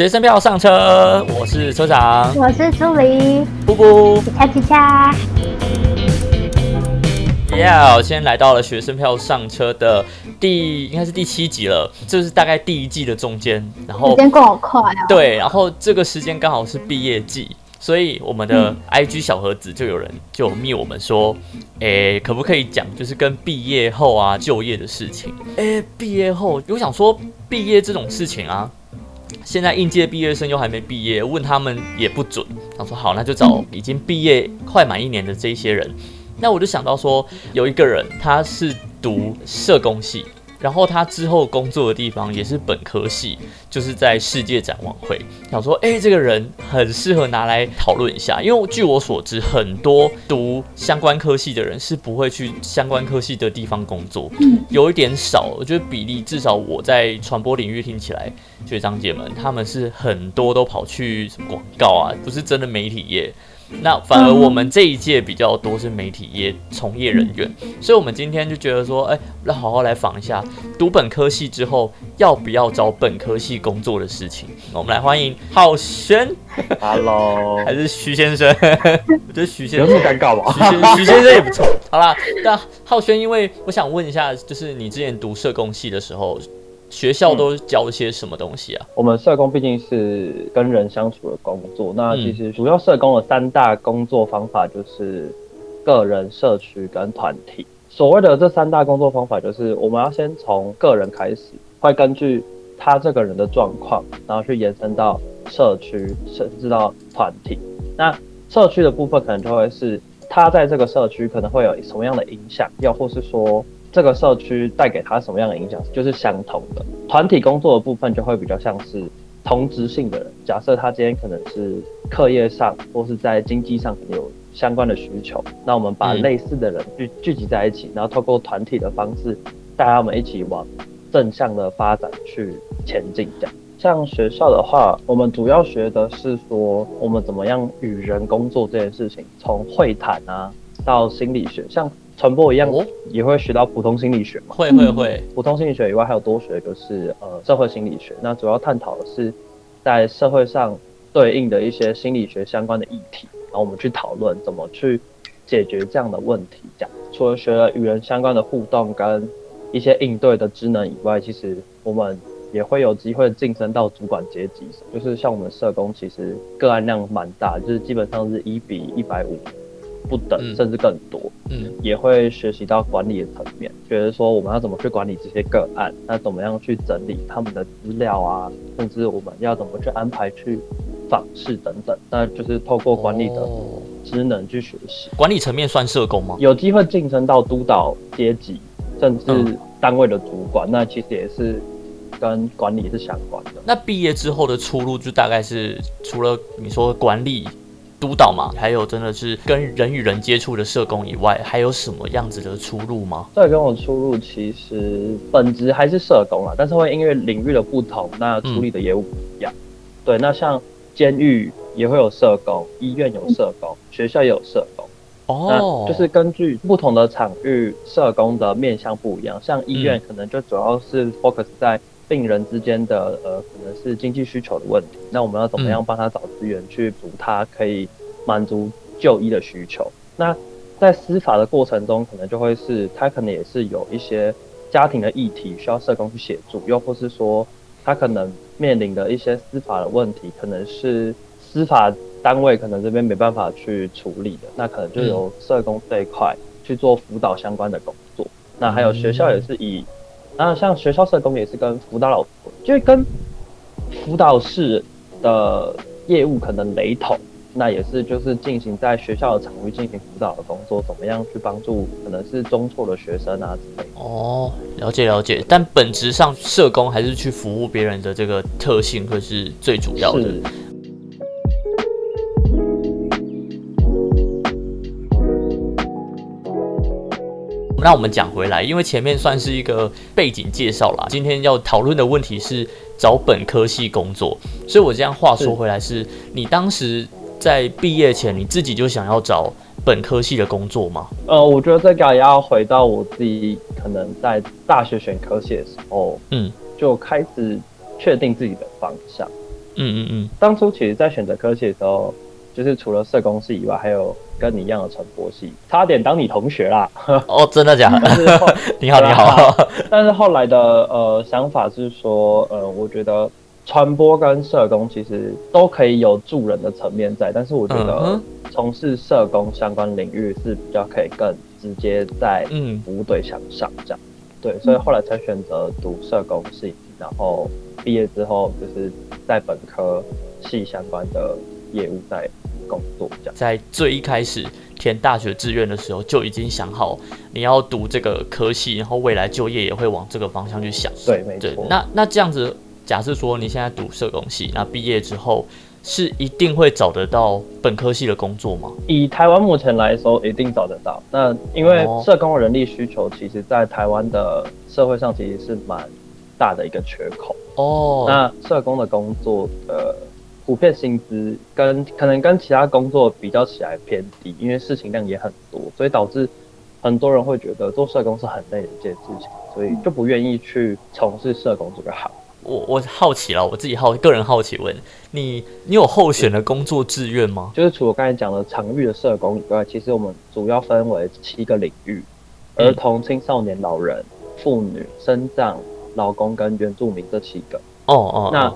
学生票上车，我是车长，我是助理，布布，起锵起锵。今天来到了学生票上车的应该是第7集了，这是大概第1季的中间，然后时间过好快啊。对，然后这个时间刚好是毕业季。所以我们的 IG 小盒子就有人就密我们说，可不可以讲就是跟毕业后啊就业的事情？毕业后，我想说毕业这种事情啊，现在应届毕业生又还没毕业，问他们也不准。他说好，那就找已经毕业快满1年的这一些人。那我就想到说，有一个人他是读社工系，然后他之后工作的地方也是本科系，就是在世界展望会。想说，这个人很适合拿来讨论一下，因为据我所知，很多读相关科系的人是不会去相关科系的地方工作，有一点少。我觉得比例至少我在传播领域听起来，学长姐们他们是很多都跑去什么广告啊，不是真的媒体业。那反而我们这一届比较多是媒体业从业人员，所以我们今天就觉得说，要好好来访一下读本科系之后要不要找本科系工作的事情。我们来欢迎浩轩 ，Hello， 还是徐先生？我觉得徐先生尴尬吧，徐先生也不错。好啦，那浩轩，因为我想问一下，就是你之前读社工系的时候，学校都教些什么东西啊？我们社工毕竟是跟人相处的工作，那其实主要社工的3大工作方法就是个人、社区跟团体。所谓的这3大工作方法，就是我们要先从个人开始，会根据他这个人的状况，然后去延伸到社区，甚至到团体。那社区的部分可能就会是他在这个社区可能会有什么样的影响，又或是说这个社区带给他什么样的影响，就是相同的。团体工作的部分就会比较像是同质性的人，假设他今天可能是课业上或是在经济上可能有相关的需求，那我们把类似的人聚集在一起，然后透过团体的方式带他们一起往正向的发展去前进。这样像学校的话，我们主要学的是说我们怎么样与人工作这件事情，从会谈啊到心理学，像传播一样也会学到普通心理学嘛？会。普通心理学以外，还有多学就是社会心理学。那主要探讨的是在社会上对应的一些心理学相关的议题，然后我们去讨论怎么去解决这样的问题。这样除了学了与人相关的互动跟一些应对的职能以外，其实我们也会有机会晋升到主管阶级。就是像我们社工，其实个案量蛮大，就是基本上是1比150。不等，甚至更多。也会学习到管理的层面，觉得说我们要怎么去管理这些个案，那怎么样去整理他们的资料啊，甚至我们要怎么去安排去访视等等，那就是透过管理的职能去学习。管理层面算社工吗？有机会晋升到督导阶级，甚至单位的主管，那其实也是跟管理是相关的。那毕业之后的出路就大概是除了你说管理。督导嘛，还有真的是跟人与人接触的社工以外，还有什么样子的出路吗？社工的出路其实本质还是社工啦，但是会因为领域的不同，那处理的业务不一样。对，那像监狱也会有社工，医院有社工，学校也有社工。哦，就是根据不同的场域，社工的面向不一样。像医院可能就主要是 focus 在病人之间的可能是经济需求的问题，那我们要怎么样帮他找资源去补他可以满足就医的需求。那在司法的过程中，可能就会是他可能也是有一些家庭的议题需要社工去协助，又或是说他可能面临的一些司法的问题，可能是司法单位可能这边没办法去处理的，那可能就由社工这一块去做辅导相关的工作。那还有学校也是以那像学校社工也是跟辅导老师，就是跟辅导室的业务可能雷同，那也是就是进行在学校的场域进行辅导的工作，怎么样去帮助可能是中辍的学生啊之类的。哦，了解，但本质上社工还是去服务别人的这个特性会是最主要的。那我们讲回来，因为前面算是一个背景介绍啦，今天要讨论的问题是找本科系工作，所以我这样话说回来是，你当时在毕业前你自己就想要找本科系的工作吗？我觉得这个要回到我自己可能在大学选科系的时候，就开始确定自己的方向。当初其实在选择科系的时候，就是除了社工系以外，还有跟你一样的传播系，差点当你同学啦。哦，真的假的？你好，你好。但是后来的想法是说，我觉得传播跟社工其实都可以有助人的层面在，但是我觉得从事社工相关领域是比较可以更直接在服务对象上这样。对，所以后来才选择读社工系，然后毕业之后就是在本科系相关的业务在工作这样。在最一开始填大学志愿的时候就已经想好你要读这个科系，然后未来就业也会往这个方向去想。对，没错。那这样子，假设说你现在读社工系，那毕业之后是一定会找得到本科系的工作吗？以台湾目前来说，一定找得到。那因为社工的人力需求，其实在台湾的社会上其实是蛮大的一个缺口。哦，那社工的工作的普遍薪资可能跟其他工作比较起来偏低，因为事情量也很多，所以导致很多人会觉得做社工是很累的一件事情，所以就不愿意去从事社工这个行。我好奇啦，我自己个人好奇问你有候选的工作志愿吗？就是除了刚才讲的场域的社工以外，其实我们主要分为7个领域：儿童、青少年、老人、妇女、身障、劳工跟原住民这7个。哦。那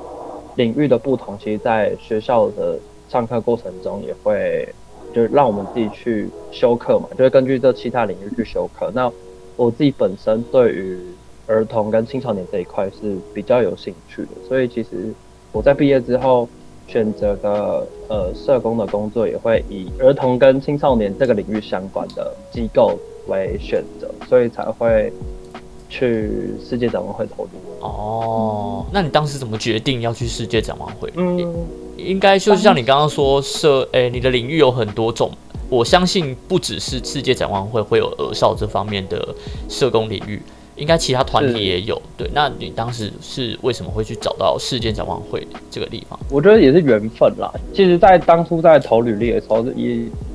领域的不同，其实在学校的上课过程中也会就是让我们自己去修课嘛，就会根据这7大领域去修课。那我自己本身对于儿童跟青少年这一块是比较有兴趣的，所以其实我在毕业之后选择的社工的工作也会以儿童跟青少年这个领域相关的机构为选择，所以才会去世界展望会投入。哦，那你当时怎么决定要去世界展望会？应该就像你刚刚说你的领域有很多种，我相信不只是世界展望会有儿少这方面的社工领域，应该其他团体也有。对，那你当时是为什么会去找到世界展望会这个地方？我觉得也是缘分啦。其实，在当初在投履历的时候，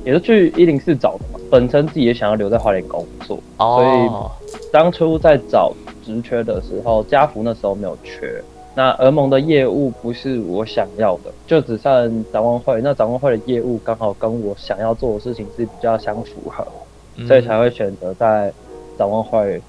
也是去104找的嘛。本身自己也想要留在花莲工作，所以当初在找职缺的时候，家福那时候没有缺。那儿盟的业务不是我想要的，就只剩展望会。那展望会的业务刚好跟我想要做的事情是比较相符合，所以才会选择在展望会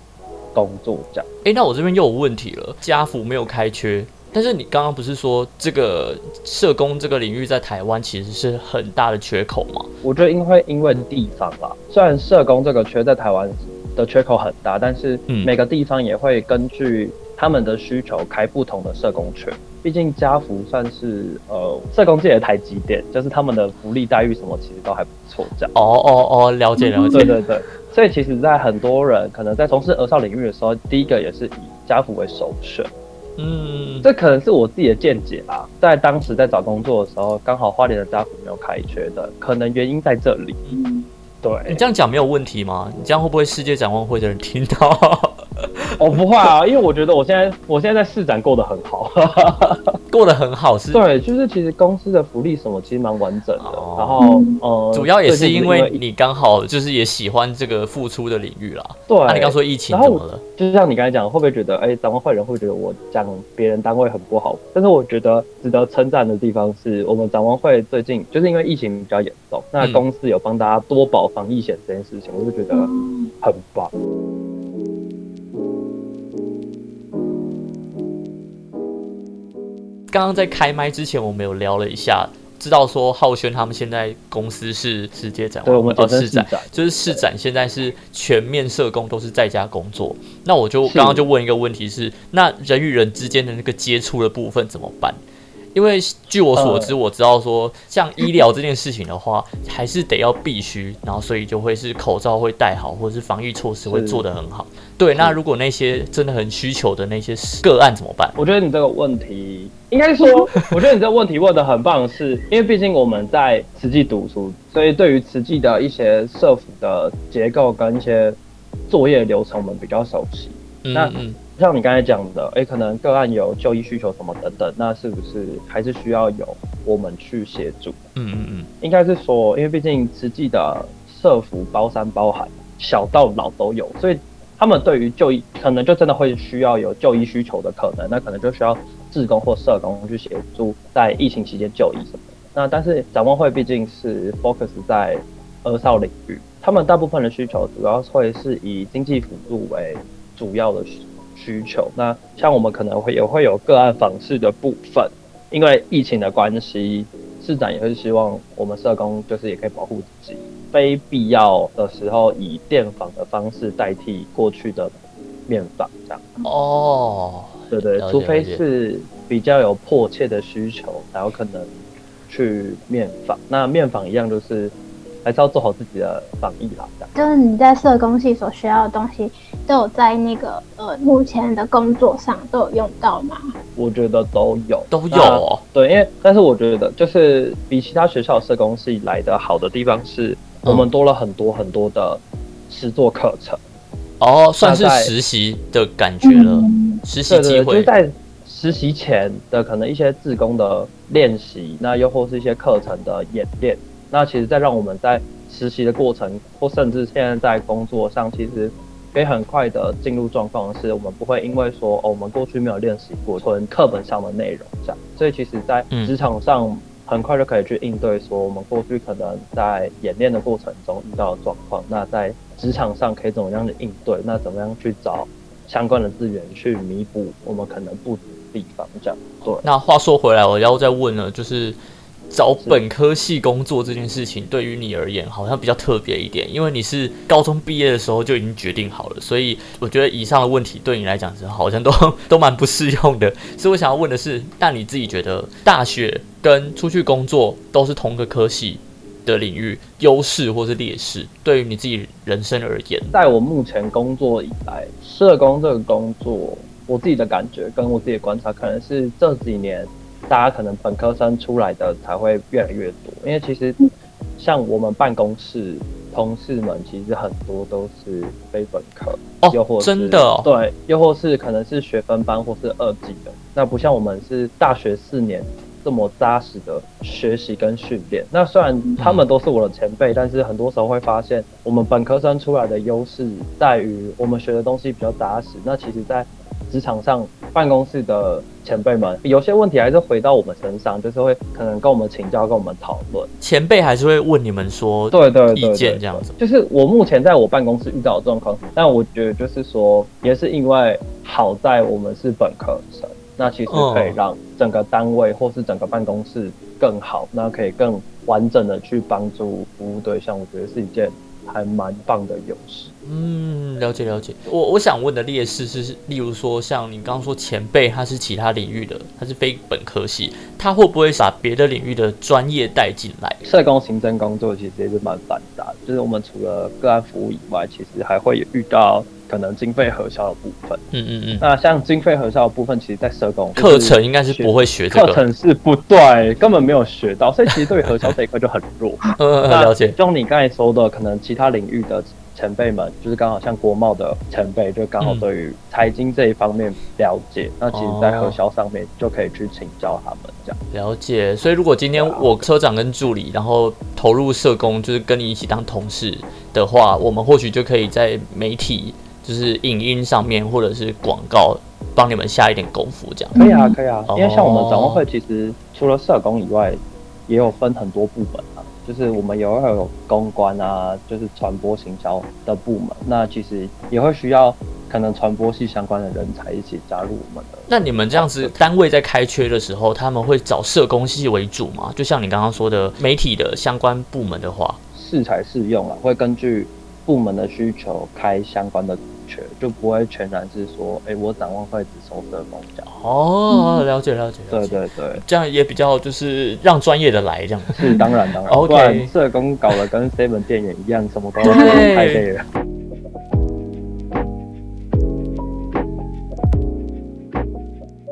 工作这样。那我这边又有问题了，家福没有开缺，但是你刚刚不是说这个社工这个领域在台湾其实是很大的缺口吗？我觉得因为地方啦，虽然社工这个缺在台湾的缺口很大，但是每个地方也会根据他们的需求开不同的社工缺。毕竟家福算是社工界的台积电，就是他们的福利待遇什么其实都还不错这样。哦，了解了解。对。所以其实在很多人可能在从事儿少领域的时候，第一个也是以家福为首选。这可能是我自己的见解啦。在当时在找工作的时候，刚好花莲的家福没有开缺的，可能原因在这里。对，你这样讲没有问题吗？你这样会不会世界展望会的人听到？我不会啊，因为我觉得我现在在市展过得很好。过得很好是？对，就是其实公司的福利什么其实蛮完整的。然后主要也是因为你刚好就是也喜欢这个付出的领域啦。对，你刚说疫情怎么了？就像你刚才讲，会不会觉得展望会人会觉得我讲别人单位很不好？但是我觉得值得称赞的地方是我们展望会最近就是因为疫情比较严重，那公司有帮大家多保防疫险这件事情，我就觉得很棒。刚刚在开麦之前，我们有聊了一下，知道说浩轩他们现在公司是世界展，对，我们市展就是市展现在是全面社工都是在家工作。那我就刚刚就问一个问题是，那人与人之间的那个接触的部分怎么办？因为据我所知，我知道说像医疗这件事情的话，还是得要必须，然后所以就会是口罩会戴好，或者是防疫措施会做得很好。对，那如果那些真的很需求的那些个案怎么办？我觉得你这个问题，应该说，我觉得你这个问题问得很棒是，因为毕竟我们在慈济读书，所以对于慈济的一些社服的结构跟一些作业流程，我们比较熟悉。那像你刚才讲的，可能个案有就医需求什么等等，那是不是还是需要有我们去协助？应该是说，因为毕竟慈济的社服包山包海，小到老都有，所以他们对于就医可能就真的会需要有就医需求的可能，那可能就需要志工或社工去协助在疫情期间就医什么的。那但是展望会毕竟是 focus 在儿少领域，他们大部分的需求主要会是以经济辅助为主要的需求。那像我们可能也会有个案访视的部分，因为疫情的关系，市长也会希望我们社工就是也可以保护自己，非必要的时候以电访的方式代替过去的面访这样。哦，对对，除非是比较有迫切的需求，然后可能去面访。那面访一样就是还是要做好自己的防疫啦，就是你在社工系所学到的东西都有在那个目前的工作上都有用到吗？我觉得都有、哦、对，因为但是我觉得就是比其他学校的社工系来的好的地方是我们多了很多很多的实作课程哦，算是实习的感觉了、实习机会。对对对，就是在实习前的可能一些志工的练习，那又或是一些课程的演练，那其实在让我们在实习的过程或甚至现在在工作上其实可以很快的进入状况的是，我们不会因为说、哦、我们过去没有练习过纯课本上的内容这样，所以其实在职场上很快就可以去应对说我们过去可能在演练的过程中遇到的状况，那在职场上可以怎么样的应对，那怎么样去找相关的资源去弥补我们可能不足的地方这样。对，那话说回来我要再问了，就是找本科系工作这件事情对于你而言好像比较特别一点，因为你是高中毕业的时候就已经决定好了，所以我觉得以上的问题对你来讲好像都蛮不适用的。所以我想要问的是，那你自己觉得大学跟出去工作都是同个科系的领域，优势或是劣势对于你自己人生而言？在我目前工作以来，社工这个工作我自己的感觉跟我自己的观察可能是这几年大家可能本科生出来的才会越来越多，因为其实像我们办公室同事们其实很多都是非本科哦，又或是真的、哦、对，又或是可能是学分班或是二技的，那不像我们是大学4年这么扎实的学习跟训练。那虽然他们都是我的前辈，但是很多时候会发现我们本科生出来的优势在于我们学的东西比较扎实，那其实在职场上办公室的前辈们有些问题还是回到我们身上，就是会可能跟我们请教跟我们讨论，前辈还是会问你们说意见这样子。对对对对对，就是我目前在我办公室遇到的状况，但我觉得就是说也是因为好在我们是本科生，那其实可以让整个单位或是整个办公室更好，那可以更完整的去帮助服务对象，我觉得是一件还蛮棒的优势。嗯，了解了解。我想问的劣势是，例如说像你刚刚说前辈他是其他领域的，他是非本科系，他会不会把别的领域的专业带进来？社工行政工作其实也是蛮繁杂的，就是我们除了个案服务以外，其实还会遇到可能经费核销的部分。那像经费核销的部分，其实在社工课程应该是不会学这个，课程是不对，根本没有学到，所以其实对于核销这一块就很弱。了解。像你刚才说的，可能其他领域的前辈们，就是刚好像国贸的前辈，就刚好对于财经这一方面了解，那其实在核销上面就可以去请教他们这样。了解。所以如果今天我科长跟助理，然后投入社工，就是跟你一起当同事的话，我们或许就可以在媒体，就是影音上面或者是广告帮你们下一点功夫这样。可以啊可以啊，因为像我们展望会其实除了社工以外也有分很多部门啊，就是我们也会有公关啊，就是传播行销的部门，那其实也会需要可能传播系相关的人才一起加入我们的。那你们这样子单位在开缺的时候，他们会找社工系为主吗？就像你刚刚说的媒体的相关部门的话，适才适用啊，会根据部门的需求开相关的缺，就不会全然是说，我展望会只收社工这样。哦，了解了解。对对对，这样也比较就是让专业的来这样。是，当然当然。不然社工搞得跟 Seven 店员一样，什么都太累了。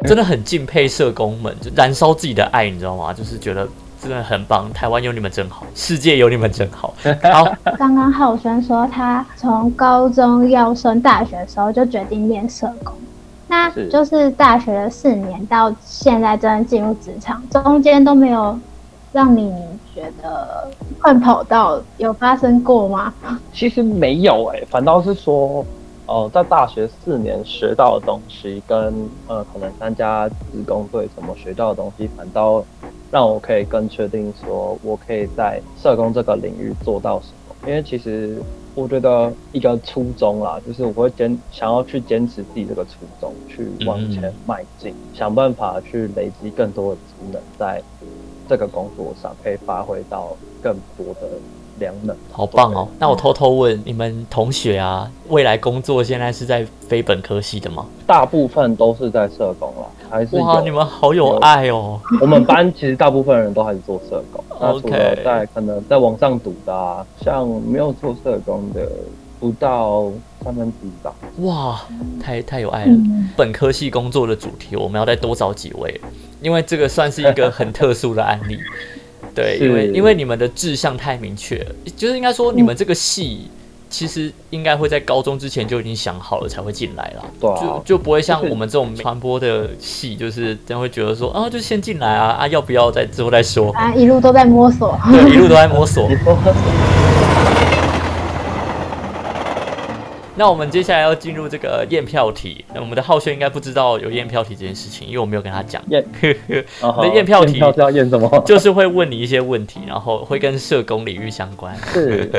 真的很敬佩社工们，就燃烧自己的爱，你知道吗？就是觉得真的很棒，台湾有你们真好，世界有你们真好。好，刚刚浩轩说他从高中要升大学的时候就决定练社工，那就是大学的4年到现在真的进入职场，中间都没有让你觉得换跑道有发生过吗？其实没有，反倒是说在大学4年学到的东西跟可能参加志工队什么学到的东西，反倒让我可以更确定说我可以在社工这个领域做到什么。因为其实我觉得一个初衷啦，就是我会想要去坚持自己这个初衷，去往前迈进，想办法去累积更多的职能，在这个工作上可以发挥到更多的良能。好棒哦！那我偷偷问你们同学啊，未来工作现在是在非本科系的吗？大部分都是在社工啦，还是有。哇，你们好有爱哦！我们班其实大部分人都还是做社工，那除了可能在网上读的啊，像没有做社工的不到1/3吧。哇，太有爱了！本科系工作的主题，我们要再多找几位，因为这个算是一个很特殊的案例。对，因为你们的志向太明确了，就是应该说你们这个系其实应该会在高中之前就已经想好了才会进来啦，对啊，就不会像我们这种传播的系，就是这样会觉得说啊，就先进来啊，啊要不要再之后再说啊，一路都在摸索，对，一路都在摸索。那我们接下来要进入这个验票题。那我们的浩轩应该不知道有验票题这件事情，因为我没有跟他讲。那验票题要验什么？就是会问你一些问题，然后会跟社工领域相关。是，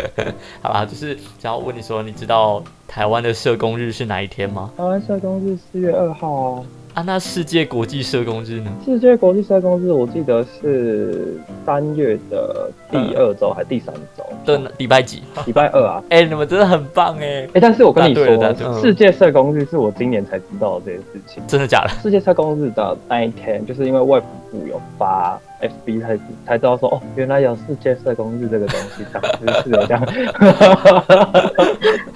好吧，就是想要问你说，你知道台湾的社工日是哪一天吗？台湾社工日4月2号哦。啊，那世界国际社工日呢？世界国际社工日，我记得是3月的第2周还是第3周？对，礼拜几？礼拜2啊！哎、欸，你们真的很棒哎、欸！哎、欸，但是我跟你说，世界社工日是我今年才知道的这件事情。真的假的？世界社工日的那一天，就是因为外服部有发 FB 才知道说，哦，原来有世界社工日这个东西，长知识了这样。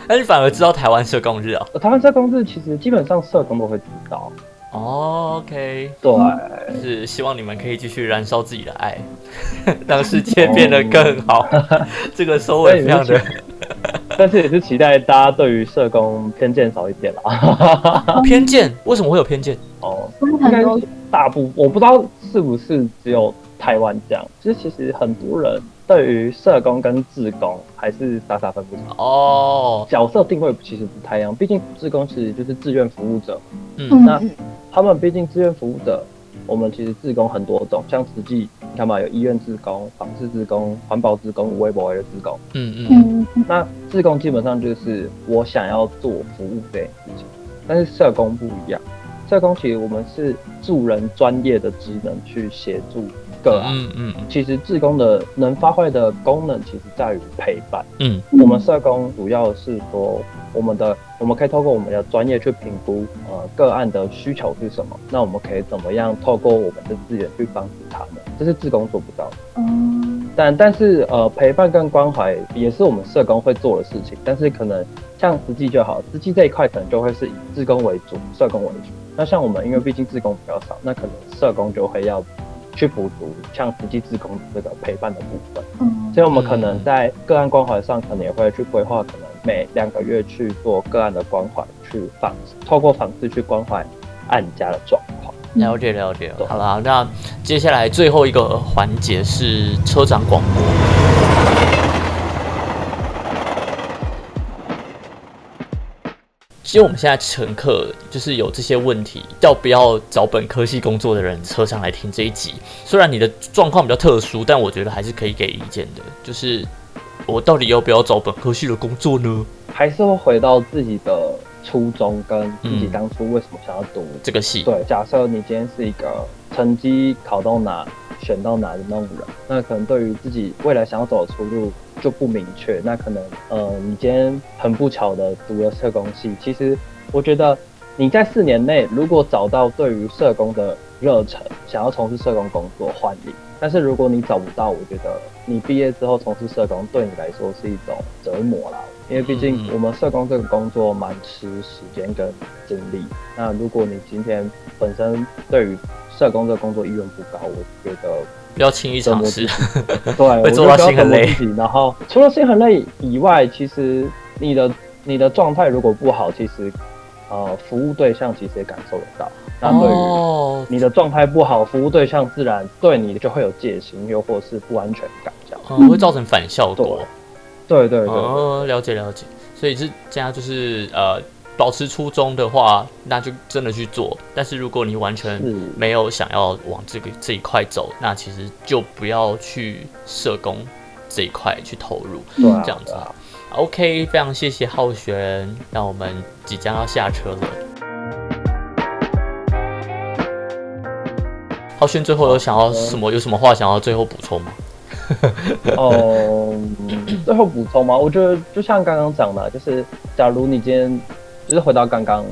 那你反而知道台湾社工日啊？台湾社工日其实基本上社工都会知道。哦、OK， 对，就是希望你们可以继续燃烧自己的爱，让世界变得更好。这个收尾非常的，但是也是期待大家对于社工偏见少一点啦。偏见？为什么会有偏见？哦，应该大部分我不知道是不是只有台湾这样，其实很多人对于社工跟志工还是傻傻分不清哦，角色定位其实不太一样，毕竟志工其实就是志愿服务者，嗯，那。他们毕竟志愿服务者，我们其实志工很多种，像实际你看嘛，有医院志工、访视志工、环保志工、微博的志工，嗯。那志工基本上就是我想要做服务这件事情，但是社工不一样，社工其实我们是助人专业的职能去协助个案，其实志工的能发挥的功能其实在于陪伴，我们社工主要是说。我们可以透过我们的专业去评估，个案的需求是什么，那我们可以怎么样透过我们的资源去帮助他们，这是志工做不到的。但是陪伴跟关怀也是我们社工会做的事情，但是可能像实际就好，实际这一块可能就会是以志工为主，社工为主。那像我们因为毕竟志工比较少，那可能社工就会要去补足像实际志工这个陪伴的部分，所以我们可能在个案关怀上，可能也会去规划可能。每2个月去做个案的关怀，去透过访视去关怀案家的状况。了解。好啦，那接下来最后一个环节是车长广播。其实我们现在乘客就是有这些问题，要不要找本科系工作的人车上来听这一集？虽然你的状况比较特殊，但我觉得还是可以给意见的，就是。我到底要不要找本科系的工作呢？还是会回到自己的初衷跟自己当初为什么想要读这个系。对，假设你今天是一个成绩考到哪、选到哪的那种人，那可能对于自己未来想要走的出路就不明确。那可能，你今天很不巧的读了社工系，其实我觉得你在4年内如果找到对于社工的热忱，想要从事社工工作，欢迎。但是如果你找不到，我觉得你毕业之后从事社工对你来说是一种折磨啦，因为毕竟我们社工这个工作蛮吃时间跟精力。那如果你今天本身对于社工这个工作意愿不高，我觉得不要轻易尝试，对，会做到心很累。然后除了心很累以外，其实你的状态如果不好，其实服务对象其实也感受得到。那对于你的状态不好，服务对象自然对你就会有戒心，又或是不安全感，这样会造成反效果。对，了解。所以是这样，就是保持初衷的话，那就真的去做。但是如果你完全没有想要往这一块走，那其实就不要去社工这一块去投入，这样子。OK， 非常谢谢浩璇，那我们即将要下车了。浩璇最后有什么话想要最后补充吗？最后补充吗？我觉得就像刚刚讲的，就是假如你今天就是回到刚刚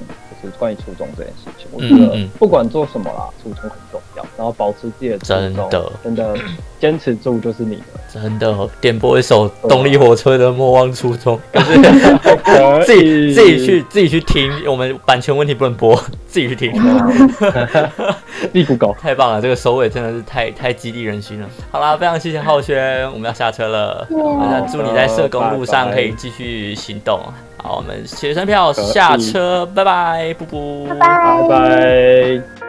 就是关于初衷这件事情，我觉得不管做什么啦，初衷很重要，然后保持自己的初衷，真的坚持住就是你的。真的点播一首动力火车的《莫忘初衷》，可是自己去听，我们版权问题不能播，自己去听。屁股狗太棒了，这个收尾真的是太激励人心了。好啦，非常谢谢浩璇，我们要下车了。那祝你在社工路上可以继续行动。好，我们学生票下车，拜拜，布布，拜拜。